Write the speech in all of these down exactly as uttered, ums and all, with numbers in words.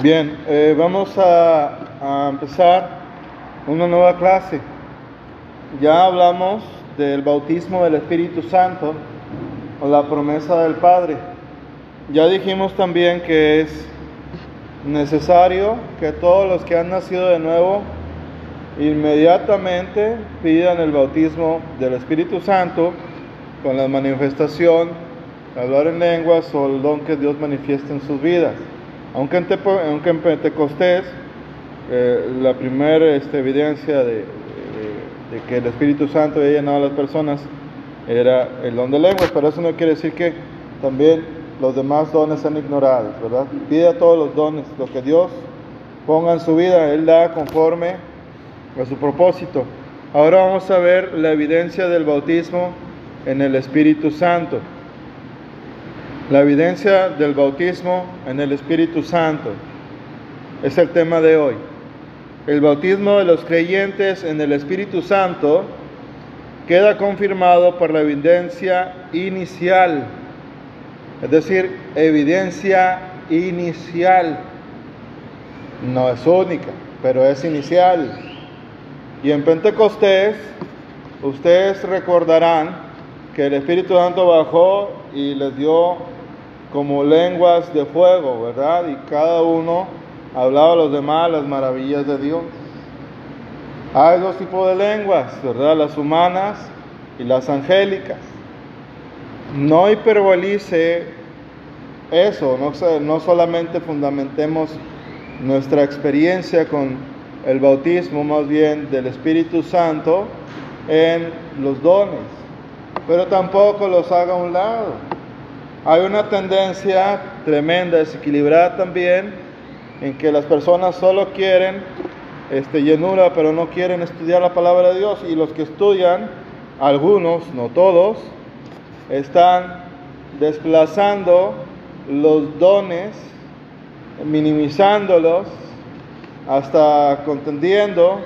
Bien, eh, vamos a, a empezar una nueva clase. Ya hablamos del bautismo del Espíritu Santo o la promesa del Padre. Ya dijimos también que es necesario que todos los que han nacido de nuevo inmediatamente pidan el bautismo del Espíritu Santo con la manifestación, hablar en lenguas o el don que Dios manifiesta en sus vidas. Aunque en, Tepo, aunque en Pentecostés eh, la primera este, evidencia de, de, de que el Espíritu Santo había llenado a las personas era el don de lenguas, pero eso no quiere decir que también los demás dones sean ignorados, ¿verdad? Pida todos los dones, lo que Dios ponga en su vida, Él da conforme a su propósito. Ahora vamos a ver la evidencia del bautismo en el Espíritu Santo. La evidencia del bautismo en el Espíritu Santo es el tema de hoy. El bautismo de los creyentes en el Espíritu Santo queda confirmado por la evidencia inicial, es decir, evidencia inicial. No es única, pero es inicial. Y en Pentecostés, ustedes recordarán que el Espíritu Santo bajó y les dio como lenguas de fuego, ¿verdad? Y cada uno hablaba a los demás las maravillas de Dios. Hay dos tipos de lenguas, ¿verdad? Las humanas y las angélicas. No hiperbolice eso, no, no solamente fundamentemos nuestra experiencia con el bautismo, más bien del Espíritu Santo, en los dones, pero tampoco los haga a un lado. Hay una tendencia tremenda, desequilibrada también, en que las personas solo quieren este, llenura, pero no quieren estudiar la palabra de Dios. Y los que estudian, algunos, no todos, están desplazando los dones, minimizándolos, hasta contendiendo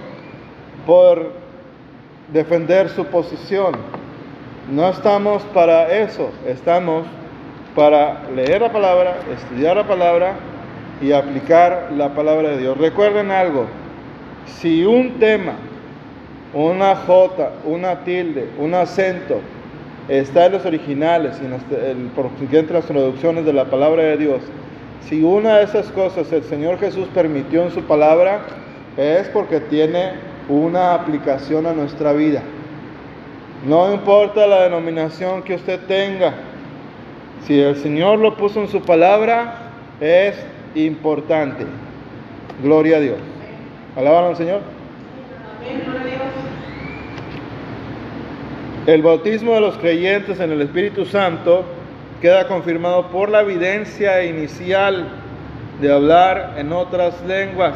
por defender su posición. No estamos para eso, estamos para leer la palabra, estudiar la palabra y aplicar la palabra de Dios. Recuerden algo, si un tema, una jota, una tilde, un acento, está en los originales, en las, el, por entre las traducciones de la palabra de Dios, si una de esas cosas el Señor Jesús permitió en su palabra, es porque tiene una aplicación a nuestra vida. No importa la denominación que usted tenga, si el Señor lo puso en su palabra, es importante. Gloria a Dios. Alaban al Señor. El bautismo de los creyentes en el Espíritu Santo queda confirmado por la evidencia inicial de hablar en otras lenguas.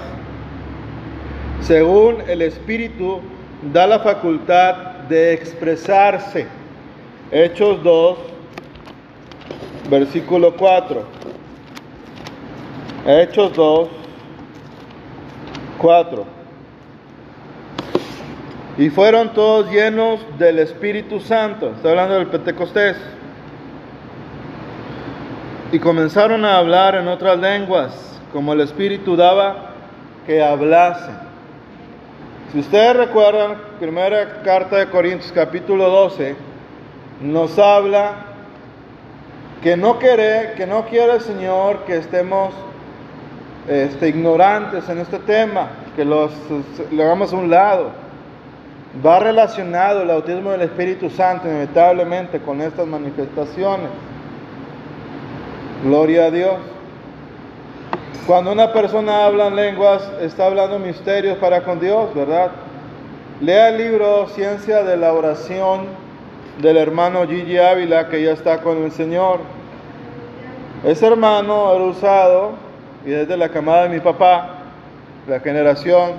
Según el Espíritu, da la facultad de expresarse. Hechos dos, versículo cuatro. Hechos dos, cuatro. Y fueron todos llenos del Espíritu Santo. Está hablando del Pentecostés. Y comenzaron a hablar en otras lenguas, como el Espíritu daba que hablasen. Si ustedes recuerdan, primera carta de Corintios, capítulo doce, nos habla que no quiere, que no quiere el Señor que estemos este, ignorantes en este tema, que los, lo hagamos a un lado. Va relacionado el bautismo del Espíritu Santo, inevitablemente, con estas manifestaciones. Gloria a Dios. Cuando una persona habla en lenguas, está hablando misterios para con Dios, ¿verdad? Lea el libro Ciencia de la Oración del hermano Gigi Ávila, que ya está con el Señor. Ese hermano era usado, y desde la camada de mi papá, la generación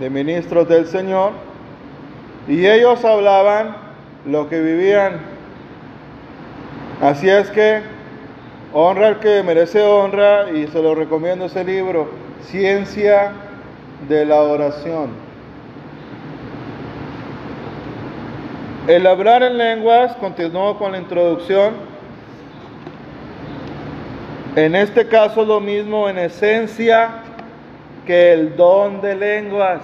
de ministros del Señor, y ellos hablaban lo que vivían. Así es que honra al que merece honra, y se lo recomiendo ese libro, Ciencia de la Oración. El hablar en lenguas, continuó con la introducción, En este caso lo mismo en esencia que el don de lenguas.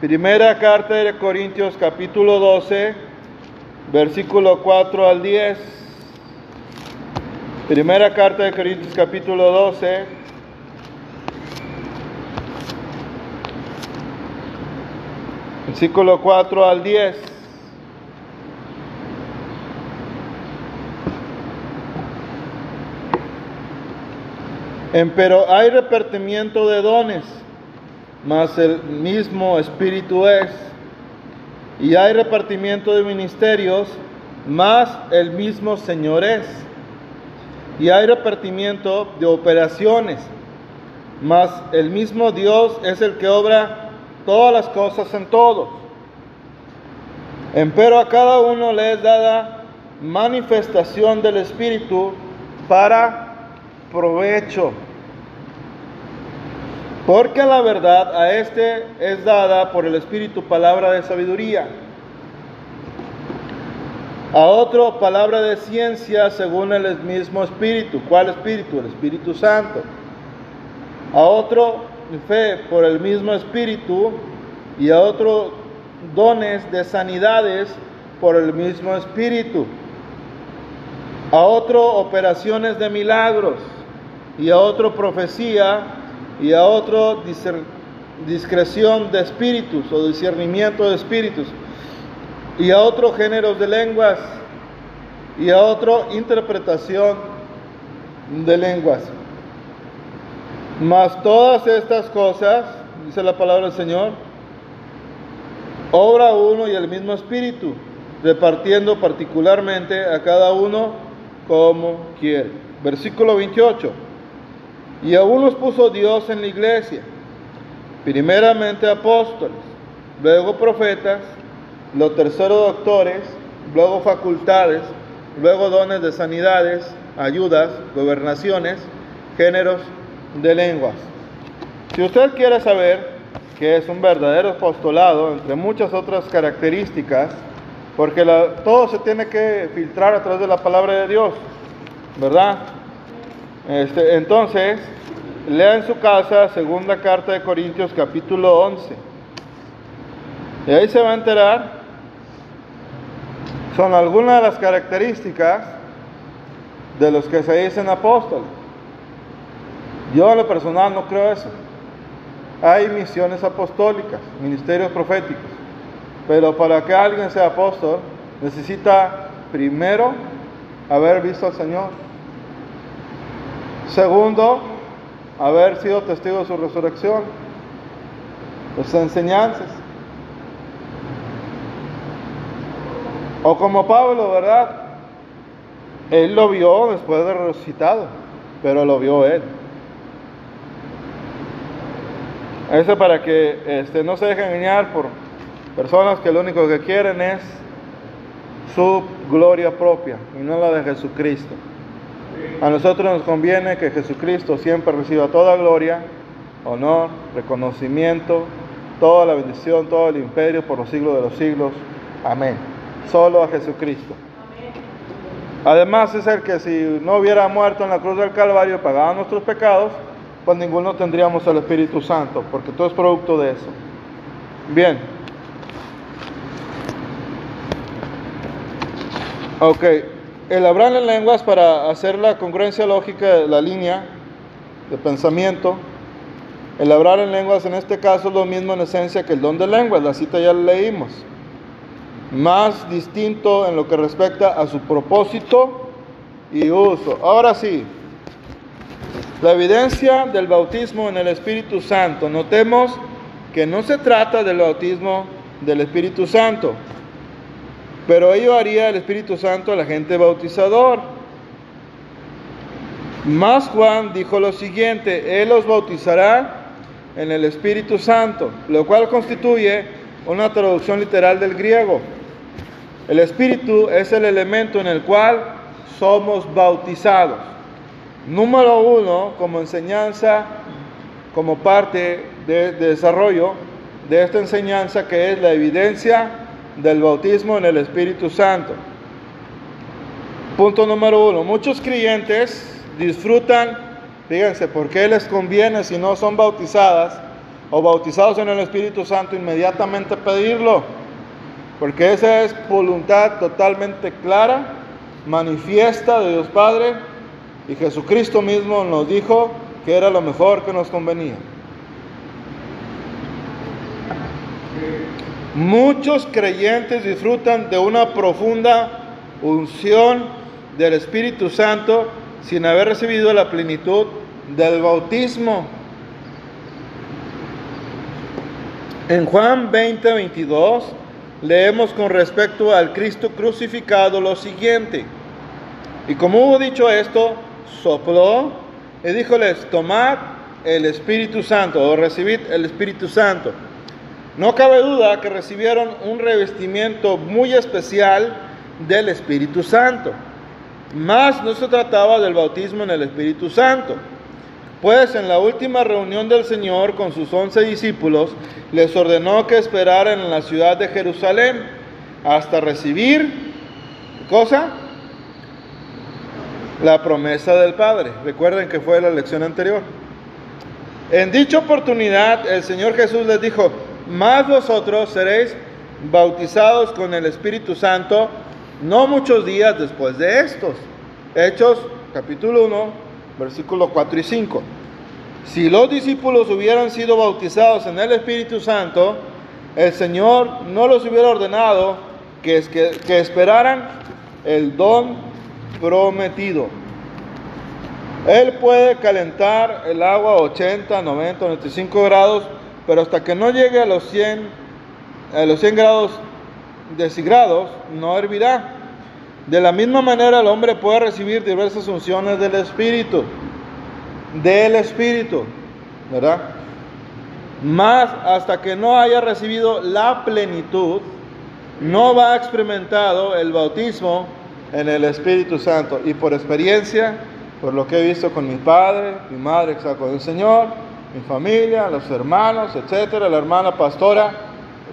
Primera carta de Corintios capítulo doce, versículo cuatro al diez. Primera carta de Corintios capítulo doce. Versículo cuatro al diez. Empero hay repartimiento de dones, mas el mismo Espíritu es. Y hay repartimiento de ministerios, mas el mismo Señor es. Y hay repartimiento de operaciones, mas el mismo Dios es el que obra todas las cosas en todos. Empero a cada uno le es dada manifestación del Espíritu para provecho, porque la verdad a este es dada por el Espíritu palabra de sabiduría, a otro palabra de ciencia según el mismo Espíritu. ¿Cuál Espíritu? El Espíritu Santo. A otro fe por el mismo Espíritu, y a otro dones de sanidades por el mismo Espíritu, a otro operaciones de milagros, y a otro profecía, y a otro discreción de espíritus o discernimiento de espíritus, y a otro géneros de lenguas, y a otro interpretación de lenguas. Mas todas estas cosas, dice la palabra del Señor, obra uno y el mismo Espíritu, repartiendo particularmente a cada uno como quiere. Versículo veintiocho. Y aún los puso Dios en la iglesia, primeramente apóstoles, luego profetas, los terceros doctores, luego facultades, luego dones de sanidades, ayudas, gobernaciones, géneros de lenguas. Si usted quiere saber que es un verdadero apostolado, entre muchas otras características, porque la, todo se tiene que filtrar a través de la palabra de Dios, ¿verdad? Este, entonces, lea en su casa segunda carta de Corintios capítulo once. Y ahí se va a enterar. Son algunas de las características de los que se dicen apóstoles. Yo en lo personal no creo eso. Hay misiones apostólicas, ministerios proféticos. Pero para que alguien sea apóstol, necesita primero haber visto al Señor. Segundo, haber sido testigo de su resurrección, de sus enseñanzas. O como Pablo, ¿verdad? Él lo vio después de resucitado, pero lo vio él. Eso para que este, no se deje engañar por personas que lo único que quieren es su gloria propia y no la de Jesucristo. A nosotros nos conviene que Jesucristo siempre reciba toda gloria, honor, reconocimiento, toda la bendición, todo el imperio por los siglos de los siglos. Amén. Solo a Jesucristo. Además es el que si no hubiera muerto en la cruz del Calvario y pagado nuestros pecados, pues ninguno tendríamos al Espíritu Santo, porque todo es producto de eso. Bien. Ok, el hablar en lenguas, para hacer la congruencia lógica de la línea de pensamiento, el hablar en lenguas en este caso es lo mismo en esencia que el don de lenguas, la cita ya la leímos, más distinto en lo que respecta a su propósito y uso. Ahora sí, la evidencia del bautismo en el Espíritu Santo. Notemos que no se trata del bautismo del Espíritu Santo, pero ello haría el Espíritu Santo al agente bautizador. Más Juan dijo lo siguiente: Él los bautizará en el Espíritu Santo, lo cual constituye una traducción literal del griego. El Espíritu es el elemento en el cual somos bautizados. Número uno, como enseñanza, como parte de, de desarrollo de esta enseñanza, que es la evidencia del bautismo en el Espíritu Santo. Punto número uno. Muchos creyentes disfrutan, fíjense, ¿por qué les conviene si no son bautizadas o bautizados en el Espíritu Santo inmediatamente pedirlo? Porque esa es voluntad totalmente clara, manifiesta de Dios Padre, y Jesucristo mismo nos dijo que era lo mejor que nos convenía. Muchos creyentes disfrutan de una profunda unción del Espíritu Santo sin haber recibido la plenitud del bautismo. En Juan veinte, veintidós leemos con respecto al Cristo crucificado lo siguiente: y como hubo dicho esto, sopló y díjoles: tomad el Espíritu Santo, o recibid el Espíritu Santo. No cabe duda que recibieron un revestimiento muy especial del Espíritu Santo, mas no se trataba del bautismo en el Espíritu Santo, pues en la última reunión del Señor con sus once discípulos, les ordenó que esperaran en la ciudad de Jerusalén hasta recibir, ¿qué cosa? La promesa del Padre. Recuerden que fue la lección anterior. En dicha oportunidad, el Señor Jesús les dijo: mas vosotros seréis bautizados con el Espíritu Santo no muchos días después de estos. Hechos capítulo uno, versículos cuatro y cinco. Si los discípulos hubieran sido bautizados en el Espíritu Santo, el Señor no los hubiera ordenado que, que, que esperaran el don prometido. Él puede calentar el agua a ochenta, noventa, noventa y cinco grados, pero hasta que no llegue a los cien, a los cien grados desgrados, no hervirá. De la misma manera, el hombre puede recibir diversas unciones del Espíritu, del Espíritu, ¿verdad? Mas hasta que no haya recibido la plenitud, no va experimentado el bautismo en el Espíritu Santo. Y por experiencia, por lo que he visto con mi padre, mi madre, exacto, del Señor, mi familia, los hermanos, etcétera, la hermana pastora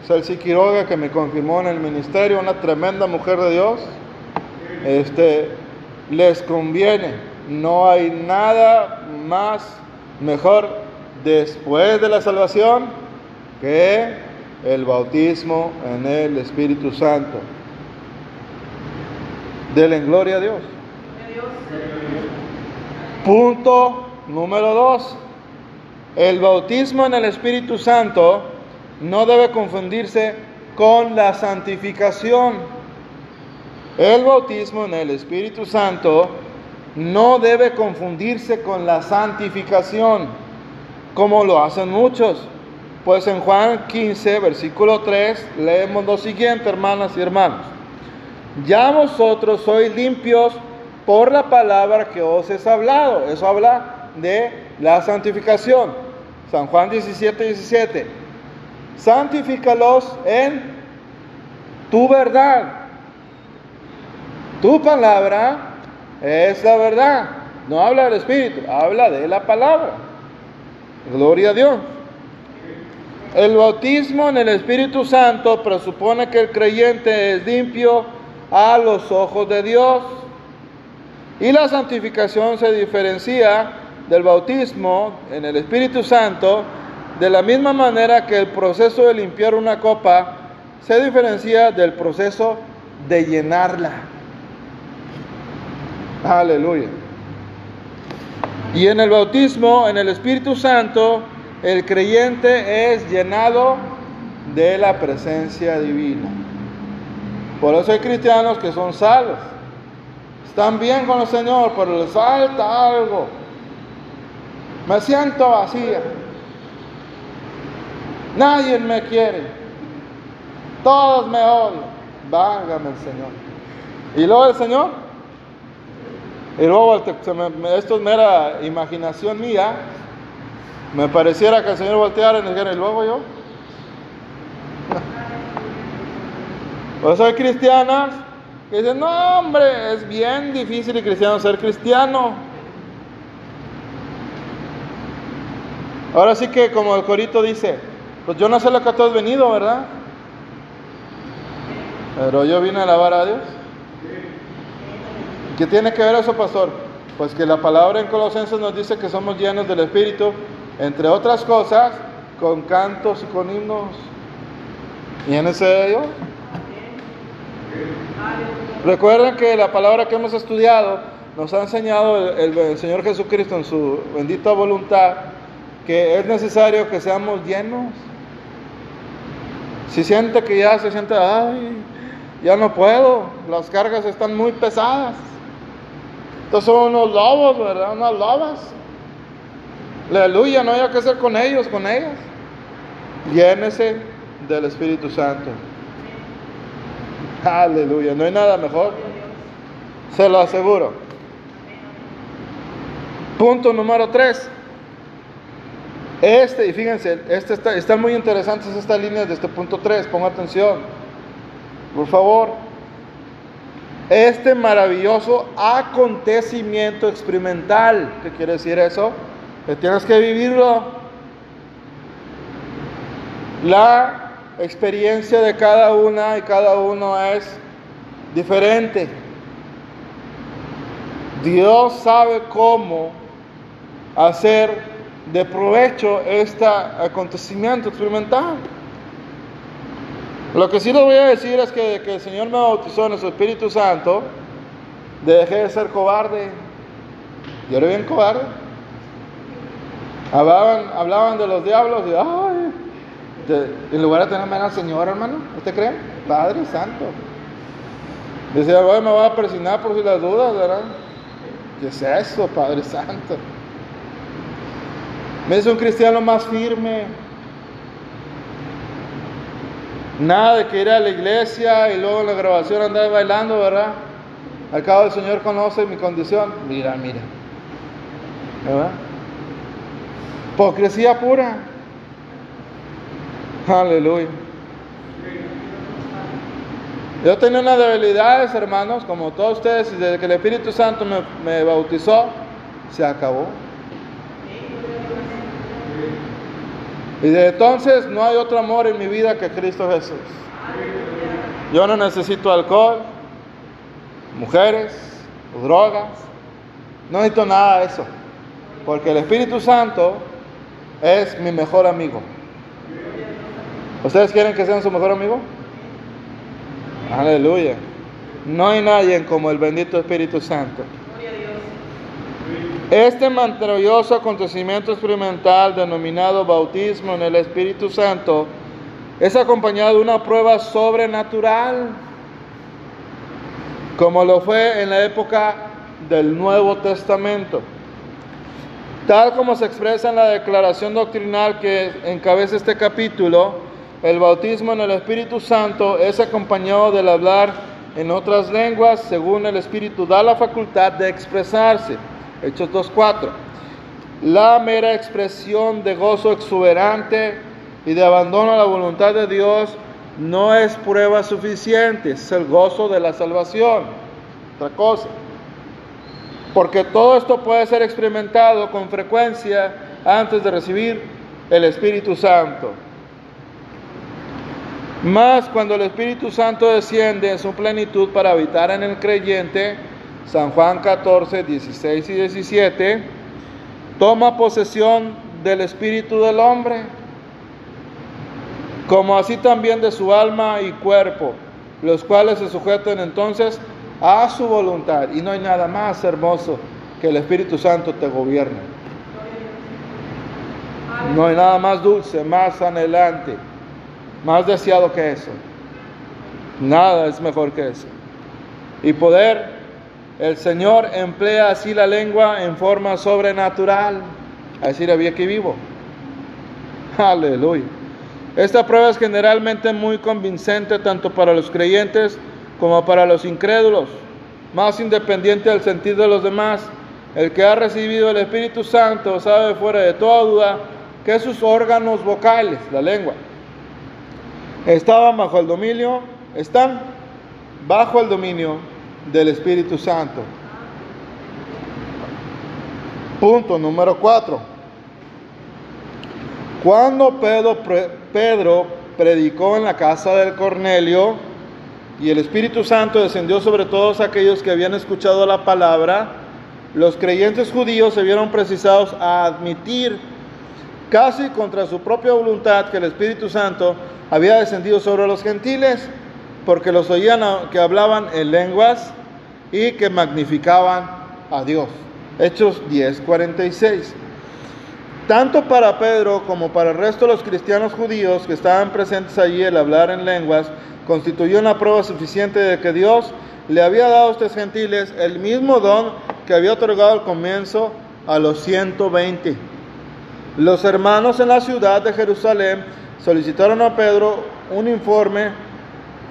Celsi Quiroga, que me confirmó en el ministerio, una tremenda mujer de Dios, este, les conviene. No hay nada más mejor después de la salvación que el bautismo en el Espíritu Santo. Denle gloria a Dios. Punto número dos. El bautismo en el Espíritu Santo no debe confundirse con la santificación. El bautismo en el Espíritu Santo no debe confundirse con la santificación, como lo hacen muchos. Pues en Juan quince, versículo tres, leemos lo siguiente, hermanas y hermanos: ya vosotros sois limpios por la palabra que os he hablado. Eso habla de la santificación. San Juan diecisiete, diecisiete. Santifícalos en tu verdad. Tu palabra es la verdad. No habla del Espíritu, habla de la palabra. Gloria a Dios. El bautismo en el Espíritu Santo presupone que el creyente es limpio a los ojos de Dios. Y la santificación se diferencia del bautismo en el Espíritu Santo de la misma manera que el proceso de limpiar una copa se diferencia del proceso de llenarla. Aleluya. Y en el bautismo en el Espíritu Santo, el creyente es llenado de la presencia divina. Por eso hay cristianos que son salvos, están bien con el Señor, pero les falta algo. Me siento vacía. Nadie me quiere. Todos me odian. Válgame el Señor. Y luego el Señor. Y luego, esto es mera imaginación mía. Me pareciera que el Señor volteara y nos dijera: ¿y luego yo? Pues soy cristianas que dicen: no, hombre, es bien difícil y cristiano ser cristiano. Ahora sí que, como el corito dice, pues yo no sé lo que tú has venido, ¿verdad? Pero yo vine a alabar a Dios. ¿Qué tiene que ver eso, pastor? Pues que la palabra en Colosenses nos dice que somos llenos del Espíritu, entre otras cosas, con cantos y con himnos. ¿Llénense de ellos? Recuerden que la palabra que hemos estudiado nos ha enseñado el, el, el Señor Jesucristo en su bendita voluntad, que es necesario que seamos llenos. Si siente que ya se siente, ay, ya no puedo, las cargas están muy pesadas. Entonces son unos lobos, ¿verdad? Unas lobas. Aleluya, no hay que hacer con ellos, con ellas. Llénese del Espíritu Santo. Aleluya, no hay nada mejor. Se lo aseguro. Punto número tres. Este, y fíjense, este está, están muy interesantes estas líneas de este punto tres, ponga atención, por favor. Este maravilloso acontecimiento experimental, ¿qué quiere decir eso? Que tienes que vivirlo. La experiencia de cada una y cada uno es diferente. Dios sabe cómo hacer de provecho este acontecimiento experimental. Lo que sí les voy a decir es que desde que el Señor me bautizó en su Espíritu Santo, dejé de ser cobarde. Yo era bien cobarde. Hablaban, hablaban de los diablos y ay, de, en lugar de tener miedo al Señor, hermano, ¿usted cree? Padre Santo. Decía, voy, me voy a persignar por si las dudas, ¿verdad? ¿Qué es eso, Padre Santo? Me hizo un cristiano más firme. Nada de que ir a la iglesia y luego en la grabación andar bailando, ¿verdad? Al cabo el Señor conoce mi condición. Mira, mira. ¿Verdad? Hipocresía pura. Aleluya. Yo tenía unas debilidades, hermanos, como todos ustedes, y desde que el Espíritu Santo me, me bautizó, se acabó. Y desde entonces no hay otro amor en mi vida que Cristo Jesús. Yo no necesito alcohol, mujeres, drogas, no necesito nada de eso, porque el Espíritu Santo es mi mejor amigo. ¿Ustedes quieren que sean su mejor amigo? Aleluya. No hay nadie como el bendito Espíritu Santo. Este maravilloso acontecimiento experimental denominado bautismo en el Espíritu Santo es acompañado de una prueba sobrenatural, como lo fue en la época del Nuevo Testamento, tal como se expresa en la declaración doctrinal que encabeza este capítulo. El bautismo en el Espíritu Santo es acompañado del hablar en otras lenguas según el Espíritu da la facultad de expresarse. Hechos dos cuatro. La mera expresión de gozo exuberante y de abandono a la voluntad de Dios no es prueba suficiente, es el gozo de la salvación. Otra cosa. Porque todo esto puede ser experimentado con frecuencia antes de recibir el Espíritu Santo. Mas cuando el Espíritu Santo desciende en su plenitud para habitar en el creyente, San Juan catorce, dieciséis y diecisiete, toma posesión del espíritu del hombre, como así también de su alma y cuerpo, los cuales se sujetan entonces a su voluntad. Y no hay nada más hermoso que el Espíritu Santo te gobierne. No hay nada más dulce, más anhelante, más deseado que eso. Nada es mejor que eso. Y poder... El Señor emplea así la lengua en forma sobrenatural. Así la vi aquí vivo. Aleluya. Esta prueba es generalmente muy convincente tanto para los creyentes como para los incrédulos. Más independiente del sentido de los demás, el que ha recibido el Espíritu Santo sabe fuera de toda duda que sus órganos vocales, la lengua, estaban bajo el dominio, están bajo el dominio del Espíritu Santo. Punto número cuatro. Cuando Pedro, Pedro predicó en la casa del Cornelio y el Espíritu Santo descendió sobre todos aquellos que habían escuchado la palabra, los creyentes judíos se vieron precisados a admitir, casi contra su propia voluntad, que el Espíritu Santo había descendido sobre los gentiles, porque los oían a, que hablaban en lenguas y que magnificaban a Dios. Hechos diez, cuarenta y seis. Tanto para Pedro como para el resto de los cristianos judíos que estaban presentes allí, el hablar en lenguas constituyó una prueba suficiente de que Dios le había dado a estos gentiles el mismo don que había otorgado al comienzo a los ciento veinte. Los hermanos en la ciudad de Jerusalén solicitaron a Pedro un informe,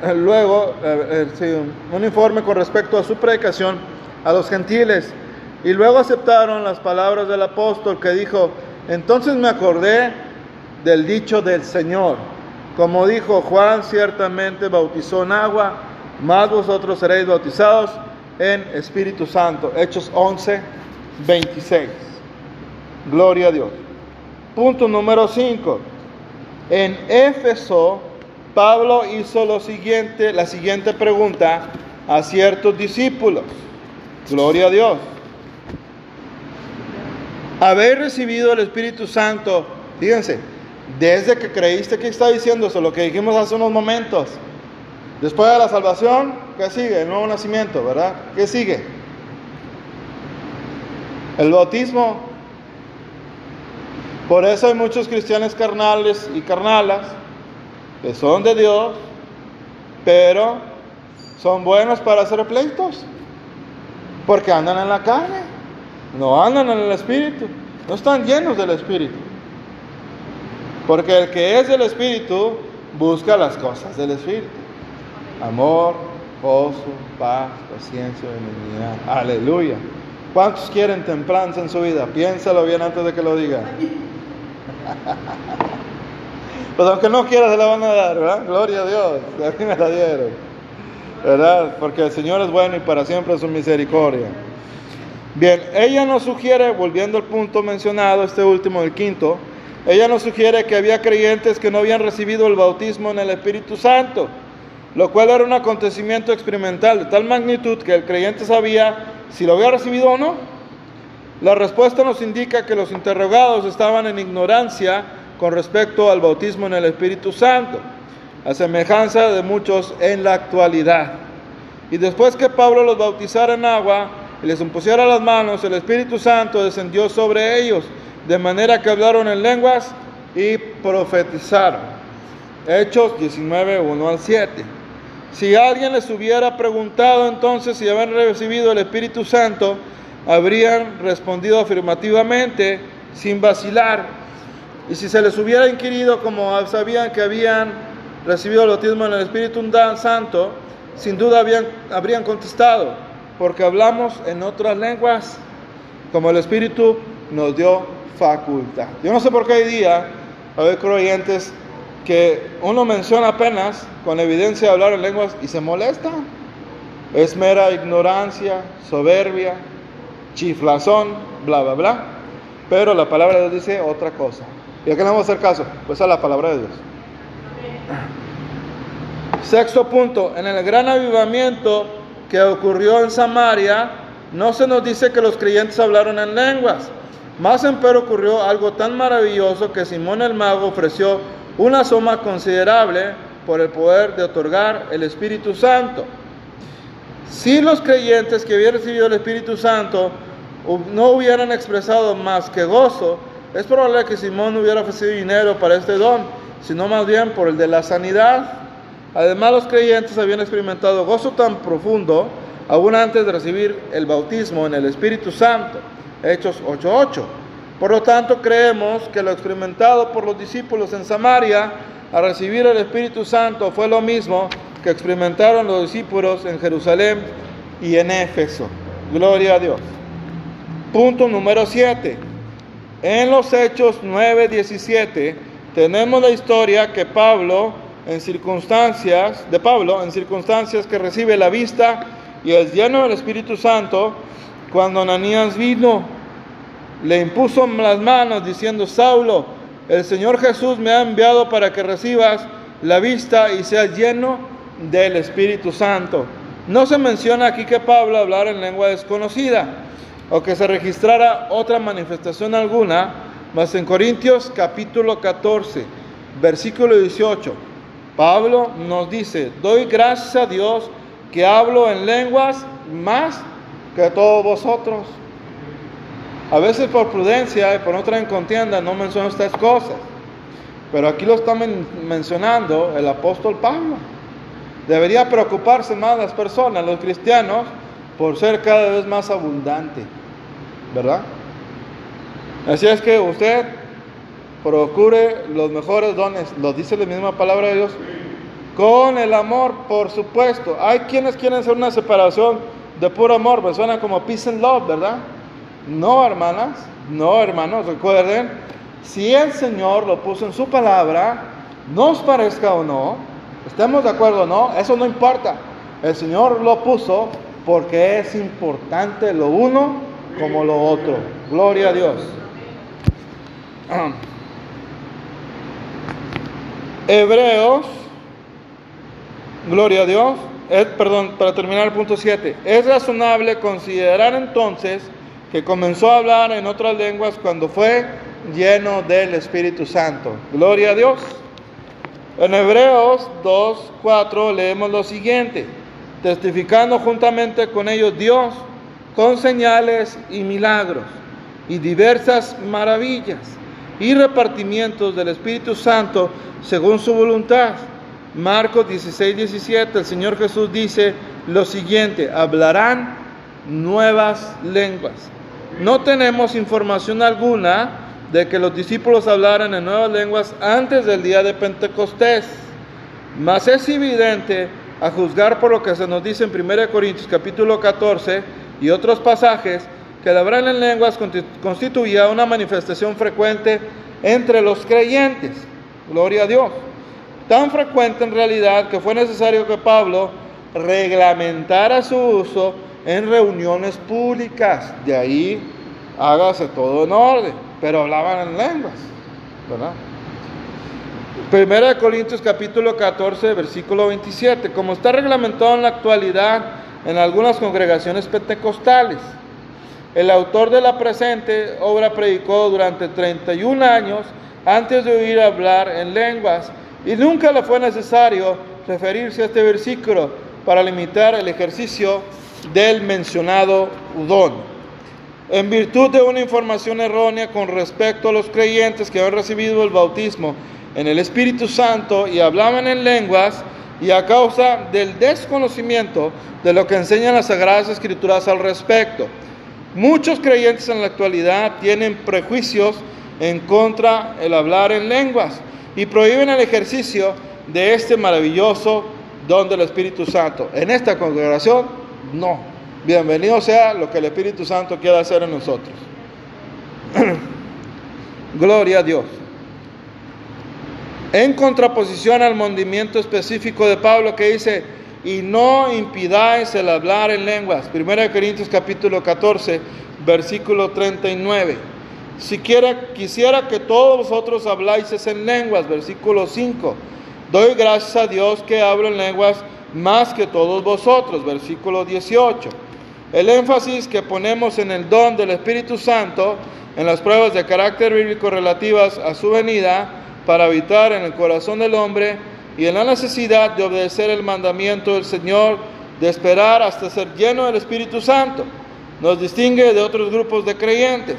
eh, luego, eh, eh, un informe con respecto a su predicación a los gentiles, y luego aceptaron las palabras del apóstol que dijo: entonces me acordé del dicho del Señor, como dijo: Juan ciertamente bautizó en agua, mas vosotros seréis bautizados en Espíritu Santo. Hechos once, veintiséis. Gloria a Dios. Punto número cinco. En Éfeso, Pablo hizo lo siguiente, la siguiente pregunta a ciertos discípulos. Gloria a Dios. Habéis recibido el Espíritu Santo, fíjense, desde que creíste. ¿Qué está diciendo eso? Lo que dijimos hace unos momentos. Después de la salvación, ¿qué sigue? El nuevo nacimiento, ¿verdad? ¿Qué sigue? El bautismo. Por eso hay muchos cristianos carnales y carnalas que son de Dios, pero son buenos para hacer pleitos, porque andan en la carne. No andan en el Espíritu, no están llenos del Espíritu, porque el que es del Espíritu busca las cosas del Espíritu: amor, gozo, paz, paciencia, benignidad. Aleluya. ¿Cuántos quieren templanza en su vida? Piénsalo bien antes de que lo diga. Pues aunque no quieras, se la van a dar, ¿verdad? Gloria a Dios, a mí me la dieron, ¿verdad? Porque el Señor es bueno y para siempre es su misericordia. Bien, ella nos sugiere, volviendo al punto mencionado, este último, el quinto, ella nos sugiere que había creyentes que no habían recibido el bautismo en el Espíritu Santo, lo cual era un acontecimiento experimental de tal magnitud que el creyente sabía si lo había recibido o no. La respuesta nos indica que los interrogados estaban en ignorancia con respecto al bautismo en el Espíritu Santo, a semejanza de muchos en la actualidad. Y después que Pablo los bautizara en agua y les impusiera las manos, el Espíritu Santo descendió sobre ellos, de manera que hablaron en lenguas y profetizaron. Hechos diecinueve, uno al siete. Si alguien les hubiera preguntado entonces si habían recibido el Espíritu Santo, habrían respondido afirmativamente, sin vacilar. Y si se les hubiera inquirido como sabían que habían recibido el bautismo en el Espíritu Santo, sin duda habían, habrían contestado: porque hablamos en otras lenguas, como el Espíritu nos dio facultad. Yo no sé por qué hoy día hay creyentes que uno menciona apenas con evidencia de hablar en lenguas y se molesta. Es mera ignorancia, soberbia, chiflazón, bla, bla, bla. Pero la palabra de Dios dice otra cosa. ¿Y a qué le vamos a hacer caso? Pues a la palabra de Dios. Sexto punto. En el gran avivamiento que ocurrió en Samaria, no se nos dice que los creyentes hablaron en lenguas. Más empero ocurrió algo tan maravilloso que Simón el Mago ofreció una suma considerable por el poder de otorgar el Espíritu Santo. Si los creyentes que habían recibido el Espíritu Santo no hubieran expresado más que gozo, es probable que Simón no hubiera ofrecido dinero para este don, sino más bien por el de la sanidad. Además, los creyentes habían experimentado gozo tan profundo aún antes de recibir el bautismo en el Espíritu Santo. Hechos ocho ocho. Por lo tanto, creemos que lo experimentado por los discípulos en Samaria al recibir el Espíritu Santo fue lo mismo que experimentaron los discípulos en Jerusalén y en Éfeso. Gloria a Dios. Punto número siete. En los Hechos nueve diecisiete tenemos la historia que Pablo... en circunstancias de Pablo, en circunstancias que recibe la vista y es lleno del Espíritu Santo. Cuando Ananías vino, le impuso las manos diciendo: Saulo, el Señor Jesús me ha enviado para que recibas la vista y seas lleno del Espíritu Santo. No se menciona aquí que Pablo hablara en lengua desconocida. o que se registrara otra manifestación alguna, mas en Corintios capítulo catorce, versículo dieciocho, Pablo nos dice: doy gracias a Dios que hablo en lenguas más que todos vosotros. A veces por prudencia y por no traer contienda no menciono estas cosas, pero aquí lo está men- mencionando el apóstol Pablo. Debería preocuparse más las personas, los cristianos, por ser cada vez más abundante, ¿verdad? Así es que usted procure los mejores dones, lo dice la misma palabra de Dios, con el amor, por supuesto. Hay quienes quieren hacer una separación de puro amor, me suena como peace and love, ¿verdad? No, hermanas, no, hermanos, recuerden, si el Señor lo puso en su palabra, nos parezca o no, estemos de acuerdo o no, eso no importa. El Señor lo puso porque es importante lo uno como lo otro. Gloria a Dios. Hebreos, gloria a Dios. Es, perdón, para terminar el punto siete. Es razonable considerar entonces que comenzó a hablar en otras lenguas cuando fue lleno del Espíritu Santo. Gloria a Dios. En Hebreos dos cuatro leemos lo siguiente: testificando juntamente con ellos Dios con señales y milagros y diversas maravillas y repartimientos del Espíritu Santo según su voluntad. Marcos dieciséis diecisiete, el Señor Jesús dice lo siguiente: hablarán nuevas lenguas. No tenemos información alguna de que los discípulos hablaran en nuevas lenguas antes del día de Pentecostés, mas es evidente, a juzgar por lo que se nos dice en primera Corintios capítulo catorce y otros pasajes, que el hablar en lenguas constituía una manifestación frecuente entre los creyentes. Gloria a Dios. Tan frecuente en realidad que fue necesario que Pablo reglamentara su uso en reuniones públicas. De ahí hágase todo en orden, pero hablaban en lenguas, ¿verdad? Primera de Corintios capítulo catorce, versículo veintisiete, como está reglamentado en la actualidad en algunas congregaciones pentecostales. El autor de la presente obra predicó durante treinta y un años antes de oír hablar en lenguas, y nunca le fue necesario referirse a este versículo para limitar el ejercicio del mencionado don. En virtud de una información errónea con respecto a los creyentes que han recibido el bautismo en el Espíritu Santo y hablaban en lenguas, y a causa del desconocimiento de lo que enseñan las Sagradas Escrituras al respecto, muchos creyentes en la actualidad tienen prejuicios en contra el hablar en lenguas y prohíben el ejercicio de este maravilloso don del Espíritu Santo. En esta congregación, no. Bienvenido sea lo que el Espíritu Santo quiera hacer en nosotros. Gloria a Dios. En contraposición al movimiento específico de Pablo que dice: y no impidáis el hablar en lenguas. primera Corintios capítulo catorce, versículo treinta y nueve. Siquiera quisiera que todos vosotros habláis en lenguas. Versículo cinco. Doy gracias a Dios que hablo en lenguas más que todos vosotros. Versículo dieciocho. El énfasis que ponemos en el don del Espíritu Santo, en las pruebas de carácter bíblico relativas a su venida, para habitar en el corazón del hombre, y en la necesidad de obedecer el mandamiento del Señor, de esperar hasta ser lleno del Espíritu Santo, nos distingue de otros grupos de creyentes.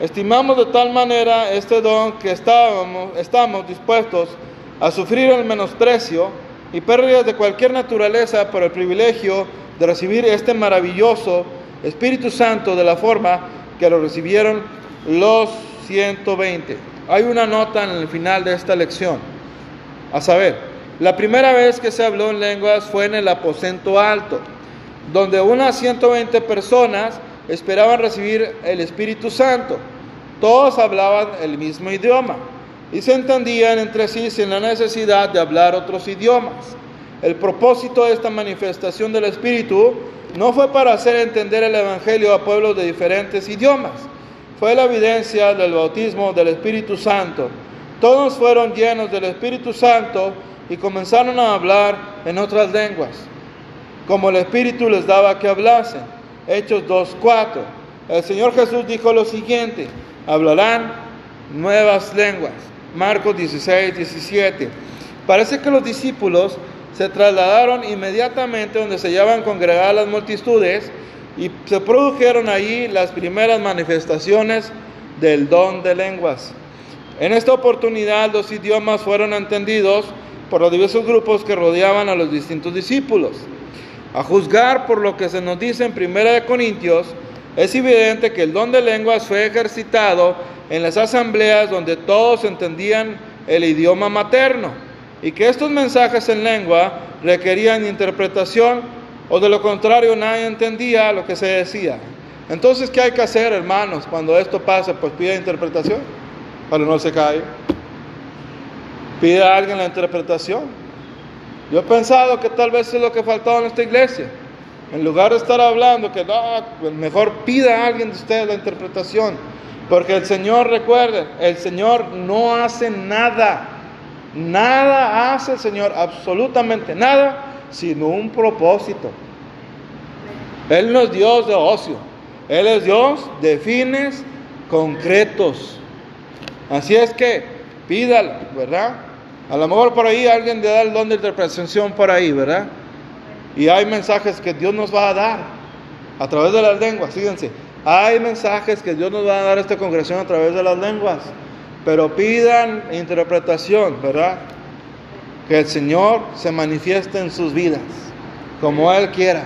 Estimamos de tal manera este don que estábamos, estamos dispuestos a sufrir el menosprecio y pérdidas de cualquier naturaleza por el privilegio de recibir este maravilloso Espíritu Santo de la forma que lo recibieron los ciento veinte. Hay una nota en el final de esta lección. A saber, la primera vez que se habló en lenguas fue en el aposento alto, donde unas ciento veinte personas esperaban recibir el Espíritu Santo. Todos hablaban el mismo idioma y se entendían entre sí sin la necesidad de hablar otros idiomas. El propósito de esta manifestación del Espíritu no fue para hacer entender el Evangelio a pueblos de diferentes idiomas. Fue la evidencia del bautismo del Espíritu Santo. Todos fueron llenos del Espíritu Santo y comenzaron a hablar en otras lenguas, como el Espíritu les daba que hablasen. Hechos dos cuatro. El Señor Jesús dijo lo siguiente: hablarán nuevas lenguas. Marcos dieciséis, diecisiete. Parece que los discípulos se trasladaron inmediatamente donde se hallaban congregadas las multitudes, y se produjeron allí las primeras manifestaciones del don de lenguas. En esta oportunidad los idiomas fueron entendidos por los diversos grupos que rodeaban a los distintos discípulos. A juzgar por lo que se nos dice en primera de Corintios, es evidente que el don de lenguas fue ejercitado en las asambleas donde todos entendían el idioma materno, y que estos mensajes en lengua requerían interpretación, o de lo contrario nadie entendía lo que se decía. Entonces, ¿qué hay que hacer, hermanos, cuando esto pase? Pues pida interpretación, para no se caiga. Pide a alguien la interpretación. Yo he pensado que tal vez es lo que faltaba en esta iglesia. En lugar de estar hablando que no, mejor pida a alguien de ustedes la interpretación. Porque el Señor, recuerden, el Señor no hace nada. Nada hace el Señor, absolutamente nada, sino un propósito. Él no es Dios de ocio. Él es Dios de fines concretos. Así es que pídalo, ¿verdad? A lo mejor por ahí alguien le da el don de interpretación por ahí, ¿verdad? Y hay mensajes que Dios nos va a dar a través de las lenguas. Fíjense, hay mensajes que Dios nos va a dar a esta congregación a través de las lenguas. Pero pidan interpretación, ¿verdad? Que el Señor se manifieste en sus vidas, como Él quiera.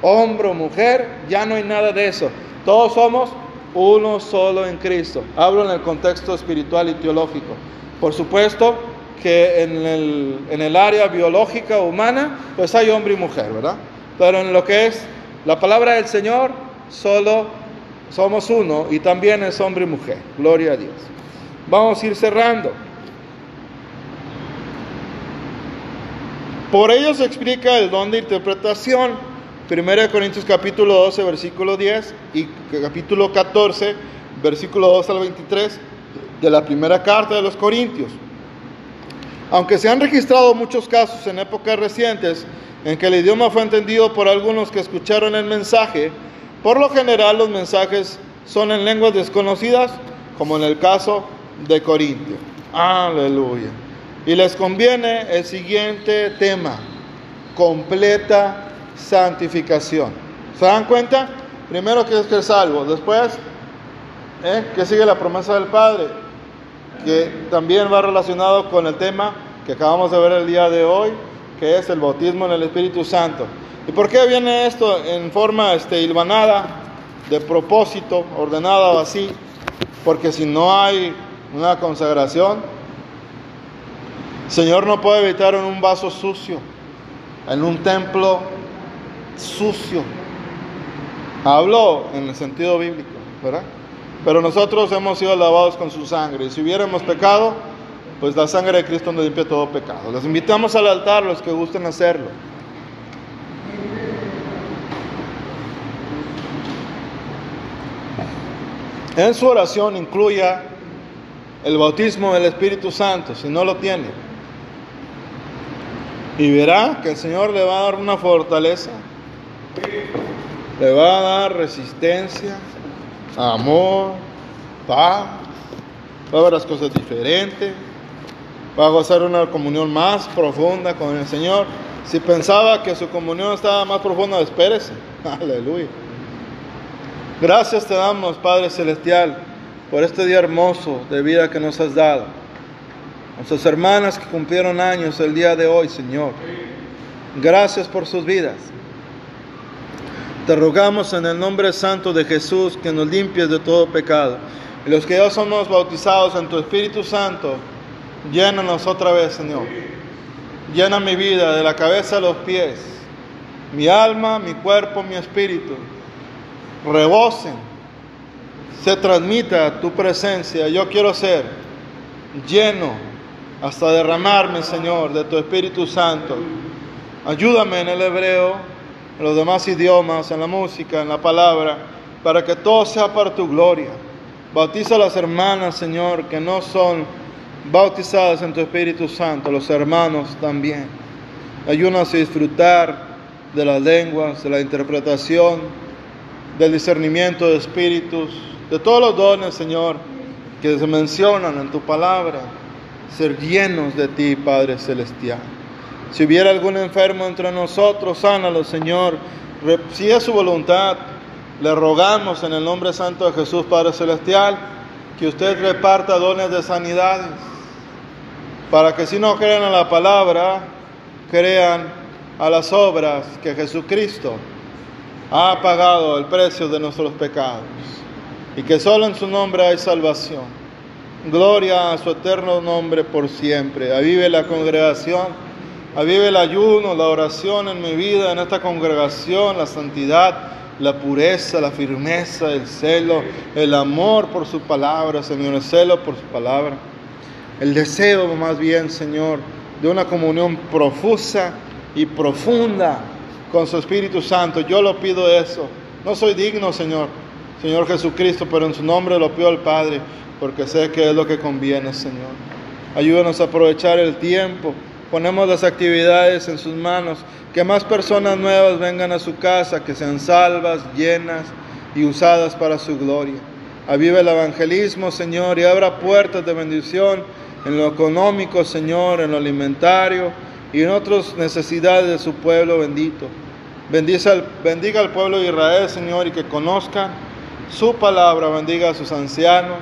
Hombre o mujer, ya no hay nada de eso. Todos somos uno solo en Cristo. Hablo en el contexto espiritual y teológico. Por supuesto que en el, en el área biológica humana, pues hay hombre y mujer, ¿verdad? Pero en lo que es la palabra del Señor, solo somos uno, y también es hombre y mujer. Gloria a Dios. Vamos a ir cerrando. Por ello se explica el don de interpretación. primera de Corintios capítulo doce, versículo diez, y capítulo catorce, versículo dos al veintitrés de la primera carta de los Corintios. Aunque se han registrado muchos casos en épocas recientes en que el idioma fue entendido por algunos que escucharon el mensaje, por lo general los mensajes son en lenguas desconocidas, como en el caso de Corintio. Aleluya. Y les conviene el siguiente tema: completa santificación. ¿Se dan cuenta? Primero que es que es salvo, después ¿eh? que sigue la promesa del Padre, que también va relacionado con el tema que acabamos de ver el día de hoy, que es el bautismo en el Espíritu Santo. ¿Y por qué viene esto en forma este, hilvanada, de propósito, ordenada o así? Porque si no hay una consagración, el Señor no puede habitar en un vaso sucio, en un templo sucio. Habló en el sentido bíblico, ¿verdad? Pero nosotros hemos sido lavados con su sangre, y si hubiéramos pecado, pues la sangre de Cristo nos limpia todo pecado. Les invitamos al altar los que gusten hacerlo. En su oración incluya el bautismo del Espíritu Santo, si no lo tiene. Y verá que el Señor le va a dar una fortaleza, le va a dar resistencia, amor, paz, va a ver las cosas diferentes, va a gozar una comunión más profunda con el Señor. Si pensaba que su comunión estaba más profunda, espérese. Aleluya. Gracias te damos, Padre Celestial, por este día hermoso de vida que nos has dado. Nuestras hermanas que cumplieron años el día de hoy, Señor, gracias por sus vidas. Te rogamos en el nombre santo de Jesús que nos limpies de todo pecado. Y los que ya somos bautizados en tu Espíritu Santo, llénanos otra vez, Señor. Llena mi vida de la cabeza a los pies, mi alma, mi cuerpo, mi espíritu. Rebosen, se transmita tu presencia. Yo quiero ser lleno hasta derramarme, Señor, de tu Espíritu Santo. Ayúdame en el hebreo, en los demás idiomas, en la música, en la palabra, para que todo sea para tu gloria. Bautiza a las hermanas, Señor, que no son bautizadas en tu Espíritu Santo, los hermanos también. Ayúdanos a disfrutar de las lenguas, de la interpretación, del discernimiento de espíritus, de todos los dones, Señor, que se mencionan en tu palabra, ser llenos de ti, Padre Celestial. Si hubiera algún enfermo entre nosotros, sánalo, Señor. Si es su voluntad, le rogamos en el nombre santo de Jesús, Padre Celestial, que usted reparta dones de sanidades, para que si no crean a la palabra, crean a las obras que Jesucristo ha pagado el precio de nuestros pecados, y que solo en su nombre hay salvación. Gloria a su eterno nombre por siempre. Avive la congregación, avive el ayuno, la oración en mi vida, en esta congregación, la santidad, la pureza, la firmeza, el celo, el amor por su palabra, Señor, el celo por su palabra. El deseo, más bien, Señor, de una comunión profusa y profunda con su Espíritu Santo. Yo lo pido eso. No soy digno, Señor, Señor Jesucristo, pero en su nombre lo pido al Padre, porque sé que es lo que conviene, Señor. Ayúdanos a aprovechar el tiempo. Ponemos las actividades en sus manos. Que más personas nuevas vengan a su casa, que sean salvas, llenas y usadas para su gloria. Aviva el evangelismo, Señor, y abra puertas de bendición en lo económico, Señor, en lo alimentario y en otras necesidades de su pueblo bendito. Bendiga al, bendiga al pueblo de Israel, Señor, y que conozcan su palabra. Bendiga a sus ancianos,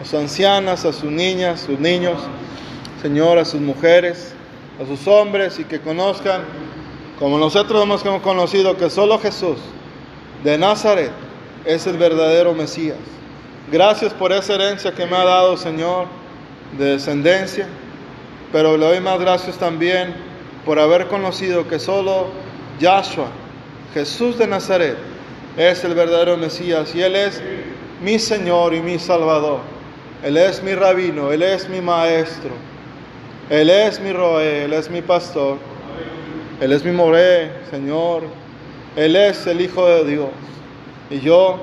a sus ancianas, a sus niñas, sus niños, Señor, a sus mujeres, a sus hombres, y que conozcan, como nosotros hemos conocido, que solo Jesús de Nazaret es el verdadero Mesías. Gracias por esa herencia que me ha dado, Señor, de descendencia, pero le doy más gracias también por haber conocido que solo Yahshua, Jesús de Nazaret, es el verdadero Mesías, y Él es mi Señor y mi Salvador. Él es mi rabino, Él es mi maestro, Él es mi roe, Él es mi pastor, Él es mi moré, Señor, Él es el Hijo de Dios. Y yo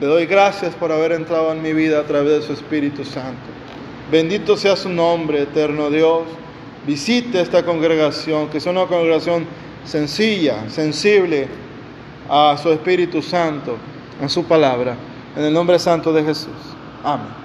le doy gracias por haber entrado en mi vida a través de su Espíritu Santo. Bendito sea su nombre, eterno Dios. Visite esta congregación, que es una congregación sencilla, sensible a su Espíritu Santo, a su palabra. En el nombre santo de Jesús. Amén.